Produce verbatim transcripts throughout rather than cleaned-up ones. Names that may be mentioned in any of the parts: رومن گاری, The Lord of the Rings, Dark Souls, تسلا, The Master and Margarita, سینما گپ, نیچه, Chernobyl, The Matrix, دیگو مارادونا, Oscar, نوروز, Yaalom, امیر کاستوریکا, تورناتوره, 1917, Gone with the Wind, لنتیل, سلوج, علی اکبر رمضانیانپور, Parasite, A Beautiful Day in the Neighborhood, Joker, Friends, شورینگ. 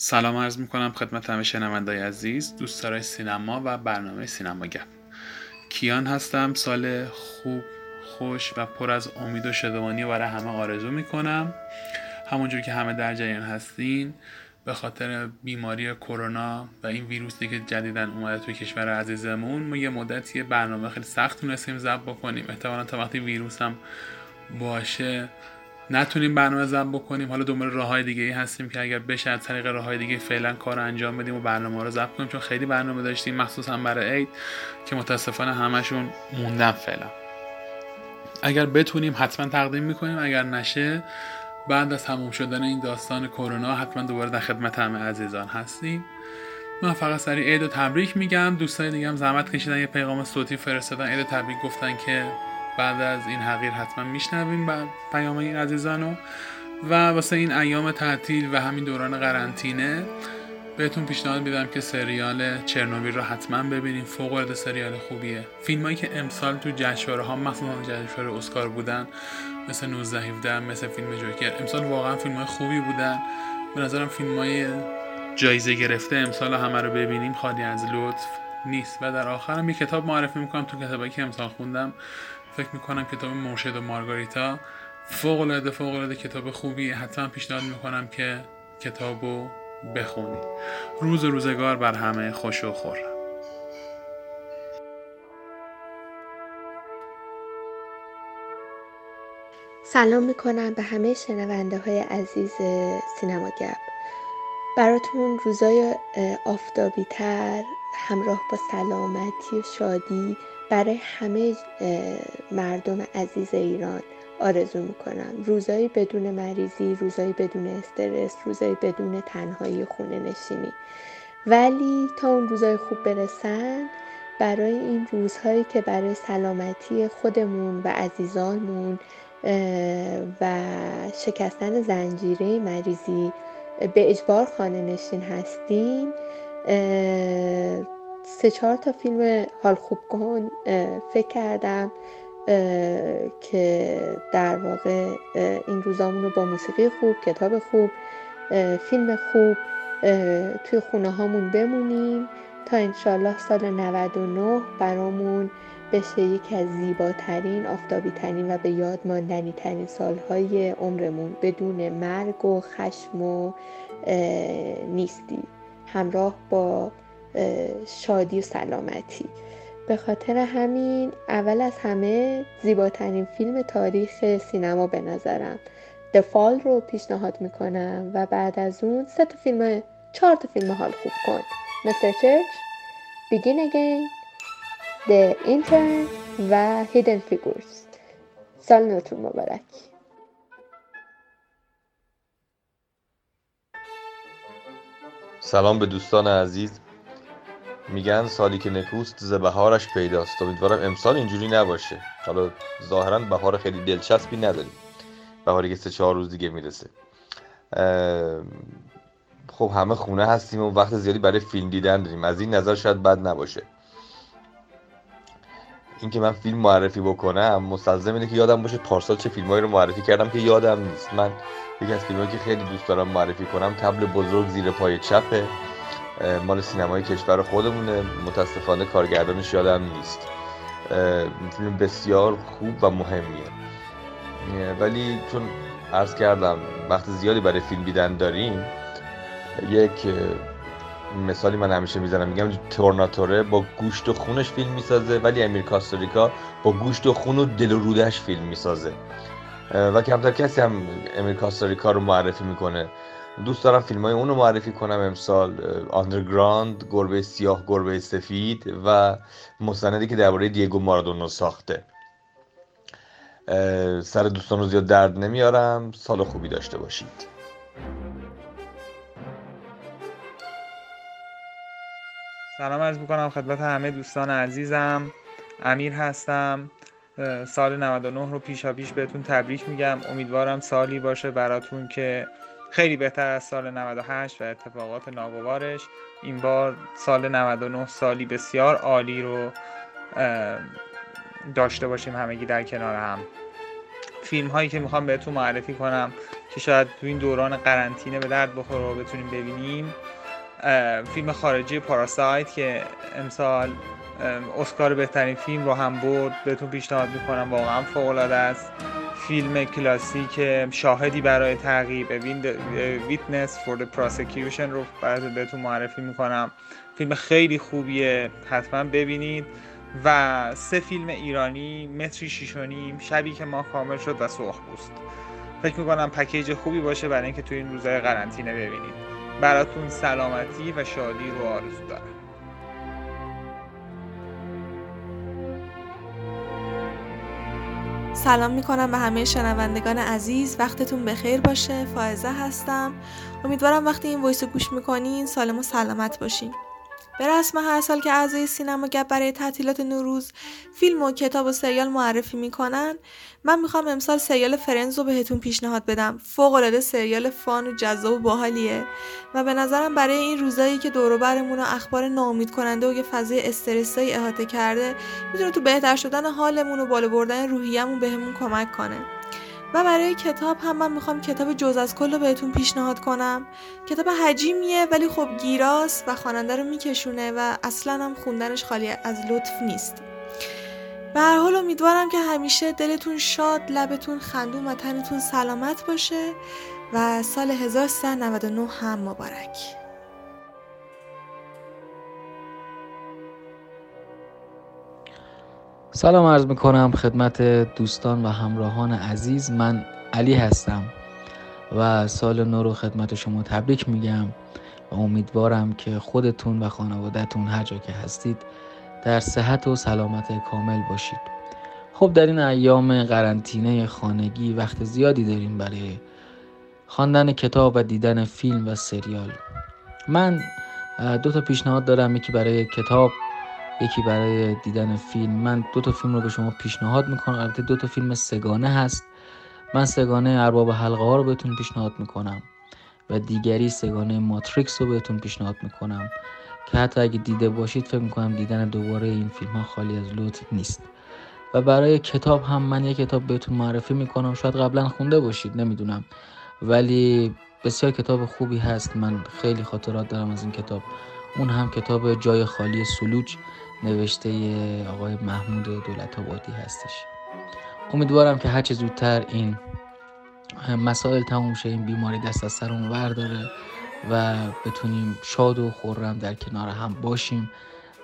سلام عرض میکنم خدمت همه شنوندای عزیز، دوست دارای سینما و برنامه سینما گپ. کیان هستم. سال خوب، خوش و پر از امید و شادمانی برای همه آرزو میکنم. همونجور که همه در جریان هستین، به خاطر بیماری کرونا و این ویروسی که جدیدن اومده توی کشور عزیزمون، ما یه مدتی برنامه خیلی سخت تونستیم ضبط بکنیم. احتمالاً تا وقتی ویروس هم باشه نتونیم برنامه ضبط بکنیم. حالا دنبال راه‌های دیگه‌ای هستیم که اگر بشه از طریق راه‌های دیگه فعلا کار انجام بدیم و برنامه رو ضبط کنیم، چون خیلی برنامه داشتیم مخصوصا برای عید که متاسفانه همشون موندن فعلا. اگر بتونیم حتما تقدیم می‌کنیم، اگر نشه بعد از تموم شدن این داستان کرونا حتما دوباره در خدمت همه عزیزان هستیم. من فقط سریع عید و تبریک میگم. دوستای دیگه هم زحمت کشیدن، یه پیغام صوتی فرستادن، عید و تبریک گفتن که بعد از این حقیر حتما میشنویم پیام این عزیزانو. و واسه این ایام تعطیل و همین دوران قرنطینه بهتون پیشنهاد میدم که سریال چرنوبیل رو حتما ببینین. فوق العاده سریال خوبیه. فیلمایی که امسال تو جشنواره‌ها مثلا جشنواره اسکار بودن، مثل نوزده هفده، مثل فیلم جوکر، امسال واقعا فیلمای خوبی بودن. به نظرم فیلمای جایزه گرفته امسال همه رو ببینیم، خالی از لطف نیست. و در آخرم یه کتاب معرفی میکنم، تو کتابی که امسال خوندم فکر میکنم کتاب مرشد و مارگاریتا فوق العاده فوق العاده کتاب خوبیه. حتما پیشنهاد میکنم که کتابو بخونید. روز و روزگار بر همه خوش و خورم. سلام میکنم به همه شنونده های عزیز سینما گپ. براتون روزای آفتابی تر همراه با سلامتی و شادی برای همه مردم عزیز ایران آرزو میکنم. روزایی بدون مریضی، روزایی بدون استرس، روزایی بدون تنهایی خونه نشینی. ولی تا اون روزای خوب برسن، برای این روزهایی که برای سلامتی خودمون و عزیزانمون و شکستن زنجیره مریضی به اجبار خانه نشین هستیم، سه چهار تا فیلم حال خوب کن فکر کردم که در واقع این روزامون رو با موسیقی خوب، کتاب خوب، فیلم خوب توی خونه هامون بمونیم تا انشالله سال نود و نه برامون بشه یکی از زیباترین، آفتابی ترین و به یاد ماندنی ترین سالهای عمرمون، بدون مرگ و خشم و نیستی، همراه با شادی و سلامتی. به خاطر همین اول از همه زیباترین فیلم تاریخ سینما به نظرم The Fall رو پیشنهاد میکنم و بعد از اون سه تا فیلم، چهار تا فیلم حال خوب کن: Mister Church، Begin Again، The Intern و Hidden Figures. سال نوتون مبارک. سلام به دوستان عزیز. میگن سالی که نکوست ز بهارش پیداست. امیدوارم امسال اینجوری نباشه. حالا ظاهرا بهار خیلی دلچسبی نداریم، بهاری که سه چهار روز دیگه میرسه. خب همه خونه هستیم و وقت زیادی برای فیلم دیدن داریم، از این نظر شاید بد نباشه. اینکه من فیلم معرفی بکنم مستلزم اینه که یادم باشه پارسال چه فیلمایی رو معرفی کردم که یادم نیست. من یکی از فیلمایی که خیلی دوست دارم معرفی کنم، تبل بزرگ زیر پای چپه، مال سینمای کشور خودمونه. متاسفانه کارگردانش یادم نیست. فیلم بسیار خوب و مهمیه، ولی چون عرض کردم وقت زیادی برای فیلم دیدن داریم، یک مثالی من همیشه میزنم، میگم تورناتوره با گوشت و خونش فیلم میسازه، ولی امیر کاستوریکا با گوشت و خون و دل و رودش فیلم میسازه و کمتر کسی هم امیر کاستوریکا رو معرفی میکنه. دوست دارم فیلمای اون رو معرفی کنم امسال: آندرگراند، گربه سیاه، گربه سفید و مستندی که درباره دیگو مارادونا ساخته. سر دوستان رو زیاد درد نمیارم. سال خوبی داشته باشید. سلام عرض میکنم خدمت همه دوستان عزیزم. امیر هستم. سال نود و نه رو پیشا پیش بهتون تبریک میگم. امیدوارم سالی باشه براتون که خیلی بهتر از سال نود و هشت و اتفاقات ناگوارش. این بار سال نود و نه سالی بسیار عالی رو داشته باشیم همگی در کنار هم. فیلم هایی که میخوام بهتون معرفی کنم که شاید تو این دوران قرنطینه به درد بخوره و بتونیم ببینیم، فیلم خارجی پاراسایت که امسال اسکار بهترین فیلم رو هم برد بهتون پیشنهاد میکنم، واقعا فوق العاده است. فیلم کلاسیک شاهدی برای تعقیب Witness for the Prosecution رو بهتون معرفی میکنم، فیلم خیلی خوبیه، حتما ببینید. و سه فیلم ایرانی، متری شیشونیم، شبی که ما کامل شد و سرخ پوست. فکر میکنم پکیج خوبی باشه برای اینکه تو این روزهای قرنطینه ببینید. براتون سلامتی و شادی رو آرزو دارم. سلام میکنم به همه شنوندگان عزیز، وقتتون بخیر باشه. فائزه هستم، امیدوارم وقتی این وایس رو گوش میکنین سالم و سلامت باشین. به رسم هر سال که اعضای سینما گپ برای تعطیلات نوروز فیلم و کتاب و سریال معرفی میکنن، من میخوام امسال سریال فرندز رو بهتون پیشنهاد بدم. فوق العاده سریال فان و جذاب و باحالیه و به نظرم برای این روزایی که دور و برمون اخبار ناامید کننده و یه فضای استرسایی احاطه کرده، میتونه تو بهتر شدن حالمون و بالا بردن روحیه‌مون بهمون کمک کنه. و برای کتاب هم من میخوام کتاب جز از کل رو بهتون پیشنهاد کنم. کتاب حجیمیه ولی خب گیراست و خواننده رو میکشونه و اصلا هم خوندنش خالی از لطف نیست. به هر حال امیدوارم که همیشه دلتون شاد، لبتون خندون و تنتون سلامت باشه و سال هزار و سیصد و نود و نه هم مبارک. سلام عرض میکنم خدمت دوستان و همراهان عزیز، من علی هستم و سال نو رو خدمت شما تبریک میگم و امیدوارم که خودتون و خانوادهتون هر جا که هستید در صحت و سلامت کامل باشید. خب در این ایام قرنطینه خانگی وقت زیادی داریم برای خواندن کتاب و دیدن فیلم و سریال. من دو تا پیشنهاد دارم، یکی برای کتاب، یکی برای دیدن فیلم. من دو تا فیلم رو به شما پیشنهاد میکنم، البته دو تا فیلم سگانه هست. من سگانه ارباب حلقه ها رو بهتون پیشنهاد میکنم و دیگری سگانه ماتریکس رو بهتون پیشنهاد میکنم که حتی اگه دیده باشید فکر میکنم دیدن دوباره این فیلم ها خالی از لطف نیست. و برای کتاب هم من یک کتاب بهتون معرفی میکنم، شاید قبلا خونده باشید نمیدونم، ولی بسیار کتاب خوبی هست، من خیلی خاطرات دارم از این کتاب. اون هم کتاب جای خالی سلوج نوشته آقای محمود دولت‌آبادی هستش. امیدوارم که هر چه زودتر این مسائل تموم شه، این بیماری دست از سرمون ورداره و بتونیم شاد و خرم در کنار هم باشیم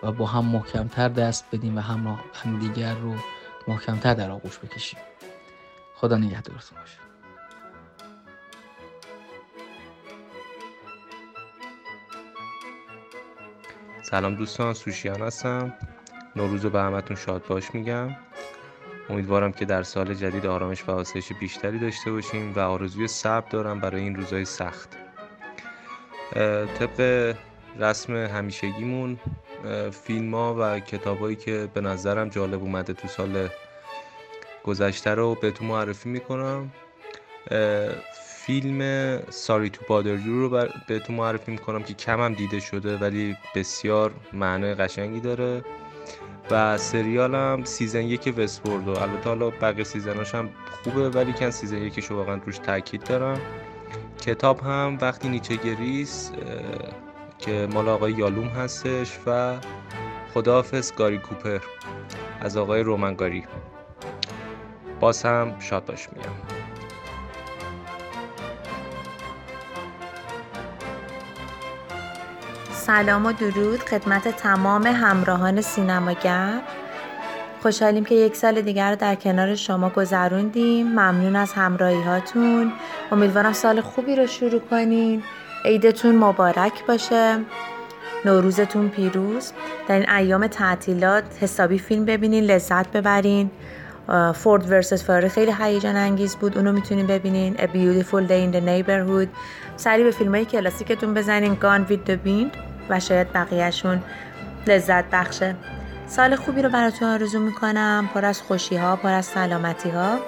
و با هم محکمتر دست بدیم و هم همدیگر رو محکمتر در آغوش بکشیم. خدا نگهدارتون باشه. سلام دوستان، سوشیان هستم، نوروز رو به همتون شاد باش میگم. امیدوارم که در سال جدید آرامش و آسایش بیشتری داشته باشیم و آرزوی صبر دارم برای این روزهای سخت. طبق رسم همیشگیمون فیلم ها و کتاب هایی که به نظرم جالب اومده تو سال گذشته رو بهتون معرفی میکنم. فیلم ساری تو بادرجو رو بر... بهتون معرفی میکنم که کم هم دیده شده ولی بسیار معنای قشنگی داره. و سریالم سیزن یک وست وورلد، البته حالا بقیه سیزناش هم خوبه ولی کن سیزن یکش رو واقعا روش تاکید دارم. کتاب هم وقتی نیچه گریس اه... که مال آقای یالوم هستش و خداحافظ گاری کوپر از آقای رومن گاری. باز هم شاد باش میگم. سلام و درود خدمت تمام همراهان سینما گپ. خوشحالیم که یک سال دیگر رو در کنار شما گذروندیم. ممنون از همراهی هاتون. امیدوارم سال خوبی رو شروع کنین. عیدتون مبارک باشه. نوروزتون پیروز. در این ایام تعطیلات حسابی فیلم ببینین، لذت ببرین. فورد ورسس فراری خیلی هیجان انگیز بود، اونو میتونین ببینین. A Beautiful Day in the Neighborhood. سریع به فیلم‌های کلاسیکتون بزنین، Gone with the Wind و شاید بقیه‌شون لذت بخشه. سال خوبی رو براتون آرزو میکنم، پر از خوشی‌ها، پر از سلامتی‌ها.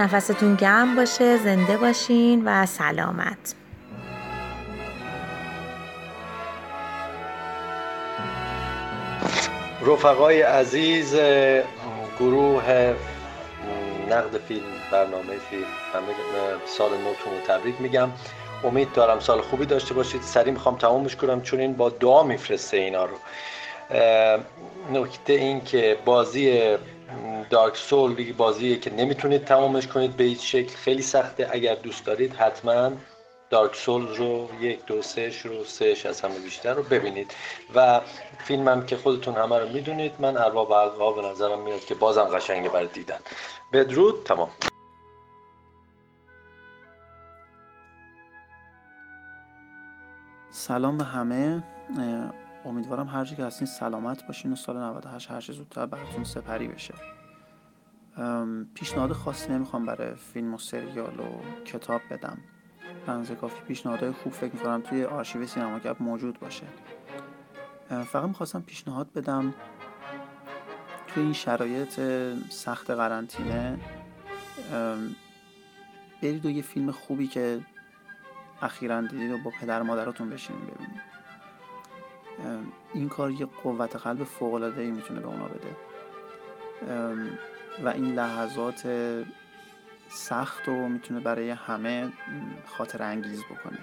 نفستون گرم باشه، زنده باشین و سلامت. رفقای عزیز گروه نقد فیلم، برنامه فیلم. سال نوتون رو تبریک میگم، امید دارم سال خوبی داشته باشید. سریع میخوام تمومش کنم چون این با دعا میفرسته اینا رو. نکته این که بازی دارک سول یه بازیه که نمیتونید تمومش کنید به هیچ شکل، خیلی سخته. اگر دوست دارید حتما دارک سول رو یک دو سه رو سهش از همه بیشتر رو ببینید و فیلمم که خودتون همه رو میدونید. من ارباب القاب به نظرم میاد که بازم قشنگه برای دیدن. بدرود. تمام. سلام به همه، امیدوارم هر چی که هستین سلامت باشین و سال نود و هشت هر چه زودتر براتون سپری بشه. پیشنهاد خاصی نمیخوام برای فیلم و سریال و کتاب بدم. بنز کافی پیشنهادهای خوب فکر می‌کنم توی آرشیو سینما گپ موجود باشه. فقط می‌خواستم پیشنهاد بدم توی این شرایط سخت قرنطینه برید و یه فیلم خوبی که اخیراً دیدید و با پدر مادراتون بشینید ببینید. این کار یه قوت قلب فوق‌العاده‌ای میتونه به اونا بده و این لحظات سخت و میتونه برای همه خاطر انگیز بکنه.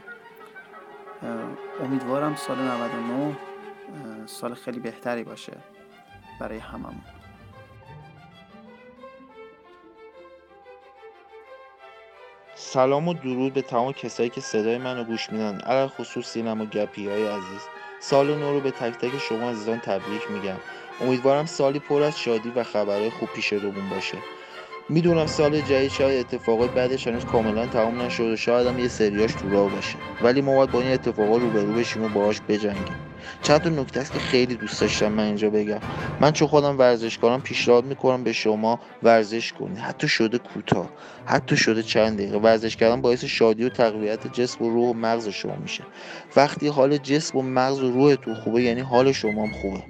امیدوارم سال نود و نه سال خیلی بهتری باشه برای هممون. سلام و درود به تمام کسایی که صدای منو گوش میدن، علاوه خصوص سینما گپی های عزیز. سال نو رو به تک تک شما عزیزان تبریک میگم. امیدوارم سالی پر از شادی و خبرهای خوب پیش رومون باشه. میدونم سال جدید شاید اتفاقات بعدش هنوز کاملا تمام نشود و شاید هم یه سریاش تو راه باشه، ولی ما باید با این اتفاقات روبرو بشیم و باهاش بجنگیم. چند تا نکته است که خیلی دوست داشتم من اینجا بگم. من چون خودم ورزشکارم پیشنهاد میکنم به شما ورزش کنید، حتی شده کوتاه، حتی شده چند دقیقه. ورزش کردن باعث شادی و تقویت جسم و روح و مغز شما میشه. وقتی حال جسم و مغز و روحتون خوبه یعنی حال شما هم خوبه.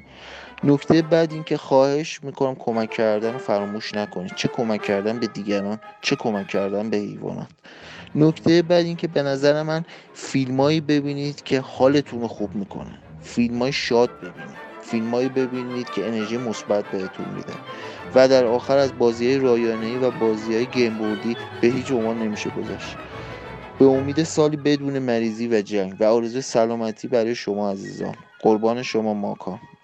نکته بعد این که خواهش میکنم کمک کردن رو فراموش نکنید، چه کمک کردن به دیگران چه کمک کردن به حیوانات. نکته بعد این که به نظر من فیلمایی ببینید که حالتون رو خوب میکنه، فیلمای شاد ببینید، فیلمایی ببینید که انرژی مثبت بهتون میده. و در آخر از بازی‌های رایانه‌ای و بازی‌های گیم بوردی به هیچ عنوان نمیشه گذشت. به امید سالی بدون مریضی و جنگ و آرزوی سلامتی برای شما عزیزان. قربان شما ماکا.